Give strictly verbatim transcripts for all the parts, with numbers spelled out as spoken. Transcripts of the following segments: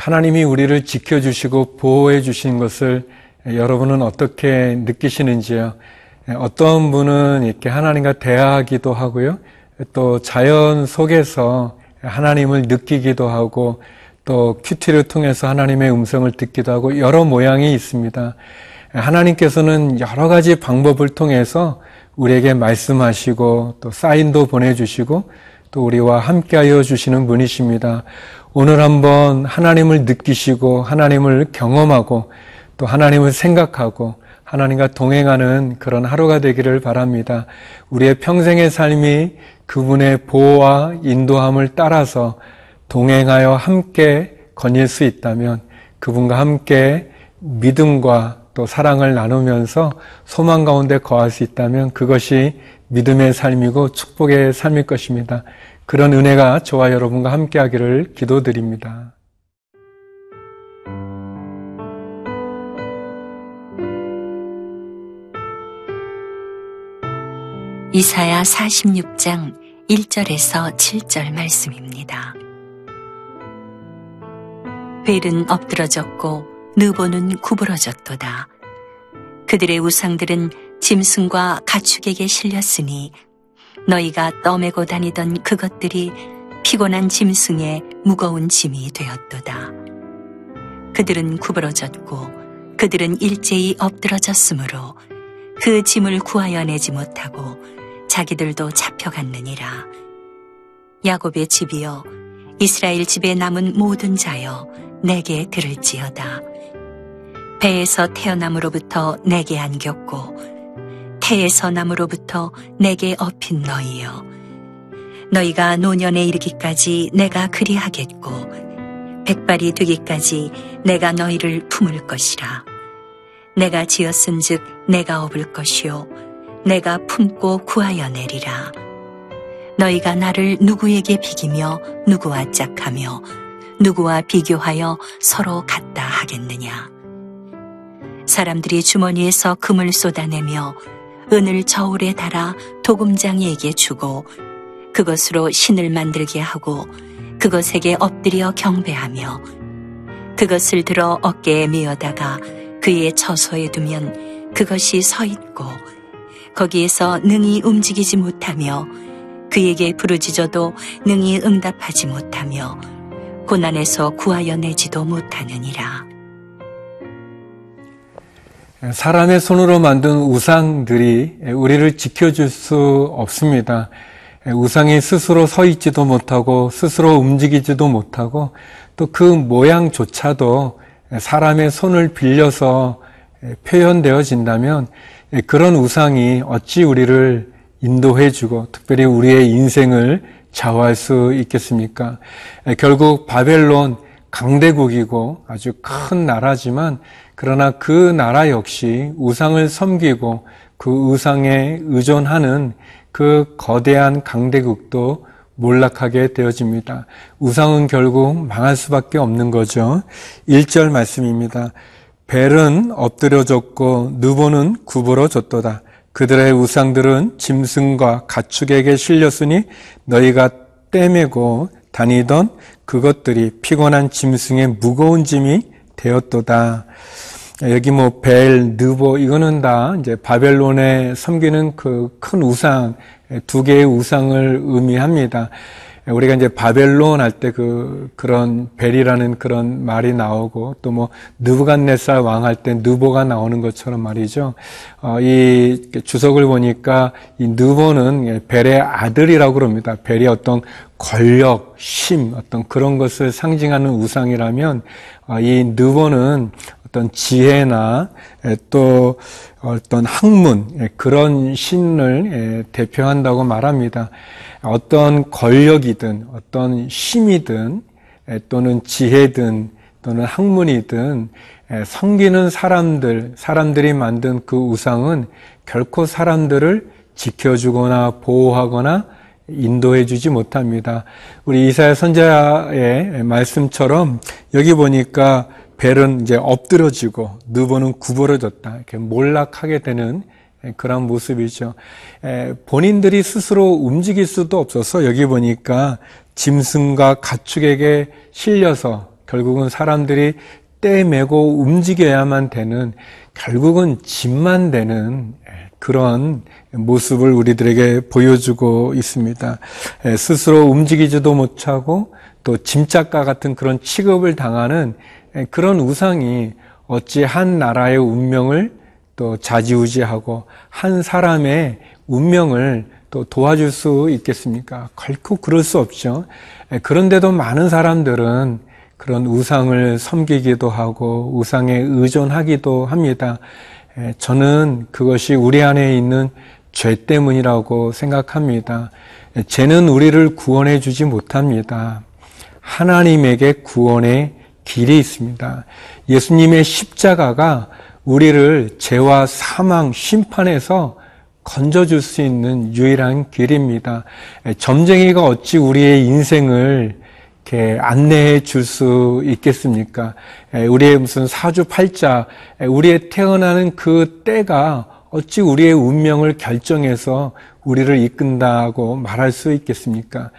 하나님이 우리를 지켜주시고 보호해 주신 것을 여러분은 어떻게 느끼시는지요? 어떤 분은 이렇게 하나님과 대화하기도 하고요. 또 자연 속에서 하나님을 느끼기도 하고 또 큐티를 통해서 하나님의 음성을 듣기도 하고 여러 모양이 있습니다. 하나님께서는 여러 가지 방법을 통해서 우리에게 말씀하시고 또 사인도 보내주시고 또 우리와 함께하여 주시는 분이십니다. 오늘 한번 하나님을 느끼시고 하나님을 경험하고 또 하나님을 생각하고 하나님과 동행하는 그런 하루가 되기를 바랍니다. 우리의 평생의 삶이 그분의 보호와 인도함을 따라서 동행하여 함께 거닐 수 있다면 그분과 함께 믿음과 또 사랑을 나누면서 소망 가운데 거할 수 있다면 그것이 믿음의 삶이고 축복의 삶일 것입니다. 그런 은혜가 저와 여러분과 함께하기를 기도드립니다. 이사야 사십육 장 일 절에서 칠 절 말씀입니다. 벨은 엎드러졌고 느보는 구부러졌도다. 그들의 우상들은 짐승과 가축에게 실렸으니 너희가 떠매고 다니던 그것들이 피곤한 짐승의 무거운 짐이 되었도다. 그들은 구부러졌고 그들은 일제히 엎드러졌으므로 그 짐을 구하여 내지 못하고 자기들도 잡혀갔느니라. 야곱의 집이여 이스라엘 집에 남은 모든 자여 내게 들을지어다. 배에서 태어남으로부터 내게 안겼고 태에서 남으로부터 내게 엎인 너희여 너희가 노년에 이르기까지 내가 그리하겠고 백발이 되기까지 내가 너희를 품을 것이라. 내가 지었은즉 내가 업을 것이요 내가 품고 구하여 내리라. 너희가 나를 누구에게 비기며 누구와 짝하며 누구와 비교하여 서로 같다 하겠느냐. 사람들이 주머니에서 금을 쏟아내며 은을 저울에 달아 도금장이에게 주고 그것으로 신을 만들게 하고 그것에게 엎드려 경배하며 그것을 들어 어깨에 메어다가 그의 처소에 두면 그것이 서 있고 거기에서 능히 움직이지 못하며 그에게 부르짖어도 능히 응답하지 못하며 고난에서 구하여 내지도 못하느니라. 사람의 손으로 만든 우상들이 우리를 지켜줄 수 없습니다. 우상이 스스로 서 있지도 못하고 스스로 움직이지도 못하고 또 그 모양조차도 사람의 손을 빌려서 표현되어진다면 그런 우상이 어찌 우리를 인도해주고 특별히 우리의 인생을 좌우할 수 있겠습니까? 결국 바벨론 강대국이고 아주 큰 나라지만 그러나 그 나라 역시 우상을 섬기고 그 우상에 의존하는 그 거대한 강대국도 몰락하게 되어집니다. 우상은 결국 망할 수밖에 없는 거죠. 일 절 말씀입니다. 벨은 엎드려졌고 느보는 구부러졌도다. 그들의 우상들은 짐승과 가축에게 실렸으니 너희가 떼매고 다니던 그것들이 피곤한 짐승의 무거운 짐이 되었도다. 여기 뭐 벨, 느보 이거는 다 이제 바벨론에 섬기는 그 큰 우상 두 개의 우상을 의미합니다. 우리가 이제 바벨론 할 때 그 그런 벨이라는 그런 말이 나오고 또 뭐 느부갓네살 왕 할 때 느보가 나오는 것처럼 말이죠. 어, 이 주석을 보니까 이 느보는 벨의 아들이라고 그럽니다. 벨이 어떤 권력, 힘, 어떤 그런 것을 상징하는 우상이라면 이 느보는 어떤 지혜나 또 어떤 학문, 그런 신을 대표한다고 말합니다. 어떤 권력이든 어떤 힘이든 또는 지혜든 또는 학문이든 섬기는 사람들, 사람들이 만든 그 우상은 결코 사람들을 지켜주거나 보호하거나 인도해 주지 못합니다. 우리 이사야 선지자의 말씀처럼 여기 보니까 벨은 이제 엎드러지고 느보는 구부러졌다, 이렇게 몰락하게 되는 그런 모습이죠. 본인들이 스스로 움직일 수도 없어서 여기 보니까 짐승과 가축에게 실려서 결국은 사람들이 떼매고 움직여야만 되는, 결국은 짐만 되는 그런 모습을 우리들에게 보여주고 있습니다. 스스로 움직이지도 못하고 또 짐짝과 같은 그런 취급을 당하는 그런 우상이 어찌 한 나라의 운명을 또 좌지우지하고 한 사람의 운명을 또 도와줄 수 있겠습니까? 결코 그럴 수 없죠. 그런데도 많은 사람들은 그런 우상을 섬기기도 하고 우상에 의존하기도 합니다. 저는 그것이 우리 안에 있는 죄 때문이라고 생각합니다. 죄는 우리를 구원해 주지 못합니다. 하나님에게 구원의 길이 있습니다. 예수님의 십자가가 우리를 죄와 사망, 심판에서 건져줄 수 있는 유일한 길입니다. 점쟁이가 어찌 우리의 인생을 이렇게 안내해 줄 수 있겠습니까? 우리의 무슨 사주팔자, 우리의 태어나는 그 때가 어찌 우리의 운명을 결정해서 우리를 이끈다고 말할 수 있겠습니까?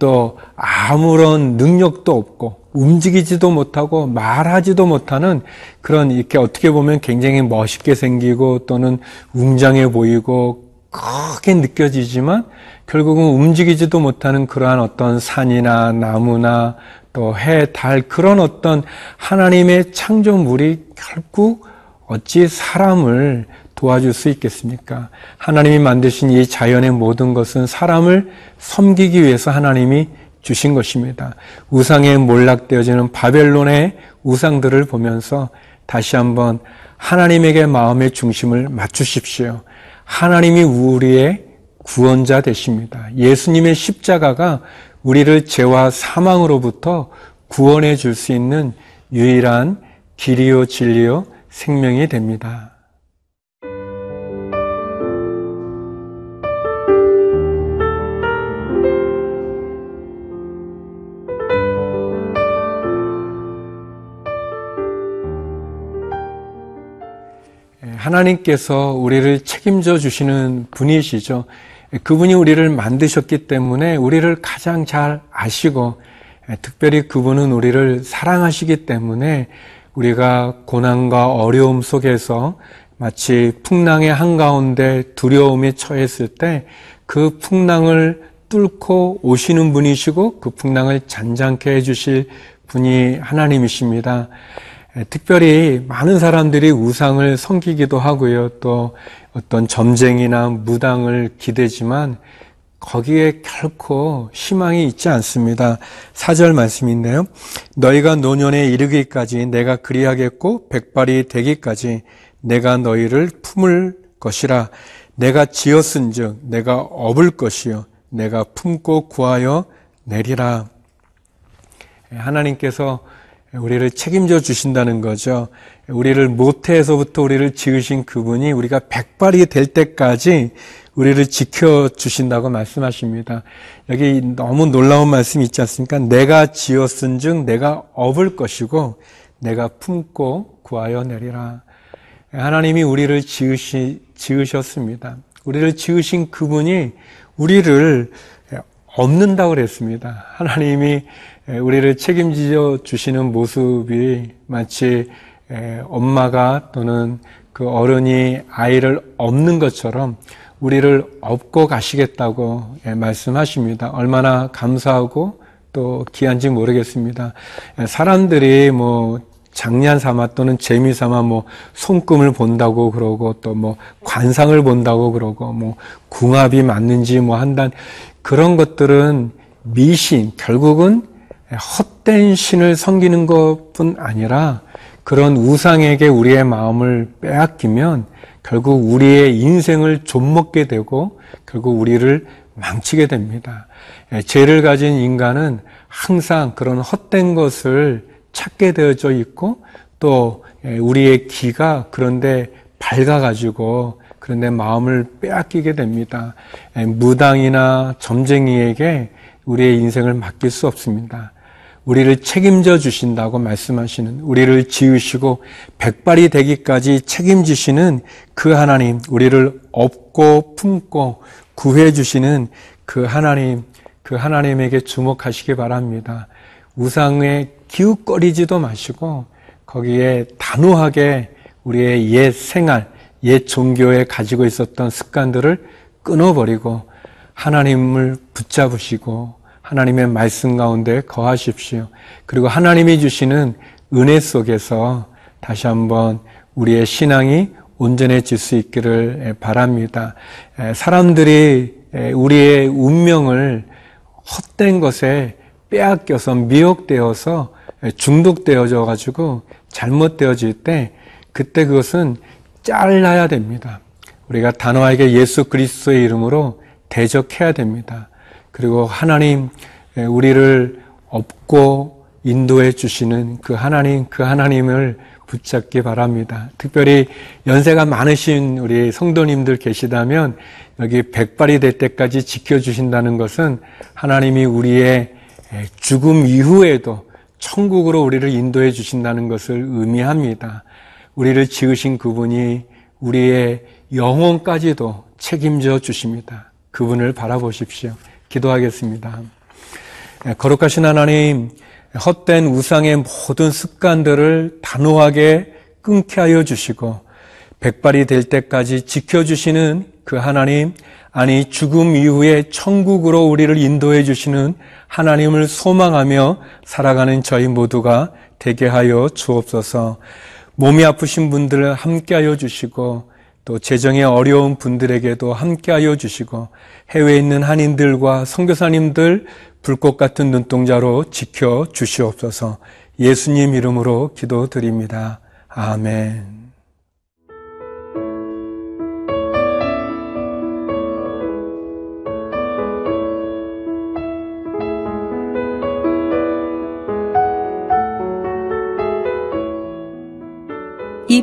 또 아무런 능력도 없고 움직이지도 못하고 말하지도 못하는 그런, 이렇게 어떻게 보면 굉장히 멋있게 생기고 또는 웅장해 보이고 크게 느껴지지만 결국은 움직이지도 못하는 그러한 어떤 산이나 나무나 또 해, 달, 그런 어떤 하나님의 창조물이 결국 어찌 사람을 도와줄 수 있겠습니까? 하나님이 만드신 이 자연의 모든 것은 사람을 섬기기 위해서 하나님이 주신 것입니다. 우상에 몰락되어지는 바벨론의 우상들을 보면서 다시 한번 하나님에게 마음의 중심을 맞추십시오. 하나님이 우리의 구원자 되십니다. 예수님의 십자가가 우리를 죄와 사망으로부터 구원해 줄 수 있는 유일한 길이요 진리요 생명이 됩니다. 하나님께서 우리를 책임져 주시는 분이시죠. 그분이 우리를 만드셨기 때문에 우리를 가장 잘 아시고, 특별히 그분은 우리를 사랑하시기 때문에 우리가 고난과 어려움 속에서 마치 풍랑의 한가운데 두려움에 처했을 때 그 풍랑을 뚫고 오시는 분이시고 그 풍랑을 잔잔케 해주실 분이 하나님이십니다. 특별히 많은 사람들이 우상을 섬기기도 하고요, 또 어떤 점쟁이나 무당을 기대지만 거기에 결코 희망이 있지 않습니다. 사 절 말씀인데요, 너희가 노년에 이르기까지 내가 그리하겠고 백발이 되기까지 내가 너희를 품을 것이라. 내가 지었은즉 내가 업을 것이요 내가 품고 구하여 내리라. 하나님께서 우리를 책임져 주신다는 거죠. 우리를 모태에서부터 우리를 지으신 그분이 우리가 백발이 될 때까지 우리를 지켜주신다고 말씀하십니다. 여기 너무 놀라운 말씀이 있지 않습니까? 내가 지었은 즉 내가 업을 것이고 내가 품고 구하여 내리라. 하나님이 우리를 지으시, 지으셨습니다. 우리를 지으신 그분이 우리를 없는다고 그랬습니다. 하나님이 우리를 책임져 주시는 모습이 마치 엄마가 또는 그 어른이 아이를 업는 것처럼 우리를 업고 가시겠다고 말씀하십니다. 얼마나 감사하고 또 귀한지 모르겠습니다. 사람들이 뭐 장난 삼아 또는 재미 삼아 뭐 손금을 본다고 그러고 또 뭐 관상을 본다고 그러고 뭐 궁합이 맞는지 뭐 한단, 그런 것들은 미신, 결국은 헛된 신을 섬기는 것뿐 아니라 그런 우상에게 우리의 마음을 빼앗기면 결국 우리의 인생을 좀먹게 되고 결국 우리를 망치게 됩니다. 죄를 가진 인간은 항상 그런 헛된 것을 찾게 되어져 있고 또 우리의 귀가 그런데 밝아가지고 그런데 마음을 빼앗기게 됩니다. 무당이나 점쟁이에게 우리의 인생을 맡길 수 없습니다. 우리를 책임져 주신다고 말씀하시는, 우리를 지으시고 백발이 되기까지 책임지시는 그 하나님, 우리를 업고 품고 구해 주시는 그 하나님, 그 하나님에게 주목하시기 바랍니다. 우상에 기웃거리지도 마시고 거기에 단호하게 우리의 옛 생활, 옛 종교에 가지고 있었던 습관들을 끊어버리고 하나님을 붙잡으시고 하나님의 말씀 가운데 거하십시오. 그리고 하나님이 주시는 은혜 속에서 다시 한번 우리의 신앙이 온전해질 수 있기를 바랍니다. 사람들이 우리의 운명을 헛된 것에 빼앗겨서 미혹되어서 중독되어져 가지고 잘못되어질 때 그때 그것은 잘라야 됩니다. 우리가 단호하게 예수 그리스도의 이름으로 대적해야 됩니다. 그리고 하나님, 우리를 업고 인도해 주시는 그 하나님, 그 하나님을 붙잡기 바랍니다. 특별히 연세가 많으신 우리 성도님들 계시다면 여기 백발이 될 때까지 지켜주신다는 것은 하나님이 우리의 죽음 이후에도 천국으로 우리를 인도해 주신다는 것을 의미합니다. 우리를 지으신 그분이 우리의 영혼까지도 책임져 주십니다. 그분을 바라보십시오. 기도하겠습니다. 거룩하신 하나님, 헛된 우상의 모든 습관들을 단호하게 끊게 하여 주시고 백발이 될 때까지 지켜주시는 그 하나님, 아니 죽음 이후에 천국으로 우리를 인도해 주시는 하나님을 소망하며 살아가는 저희 모두가 되게 하여 주옵소서. 몸이 아프신 분들을 함께하여 주시고 또 재정에 어려운 분들에게도 함께하여 주시고 해외에 있는 한인들과 선교사님들 불꽃 같은 눈동자로 지켜 주시옵소서. 예수님 이름으로 기도드립니다. 아멘. 이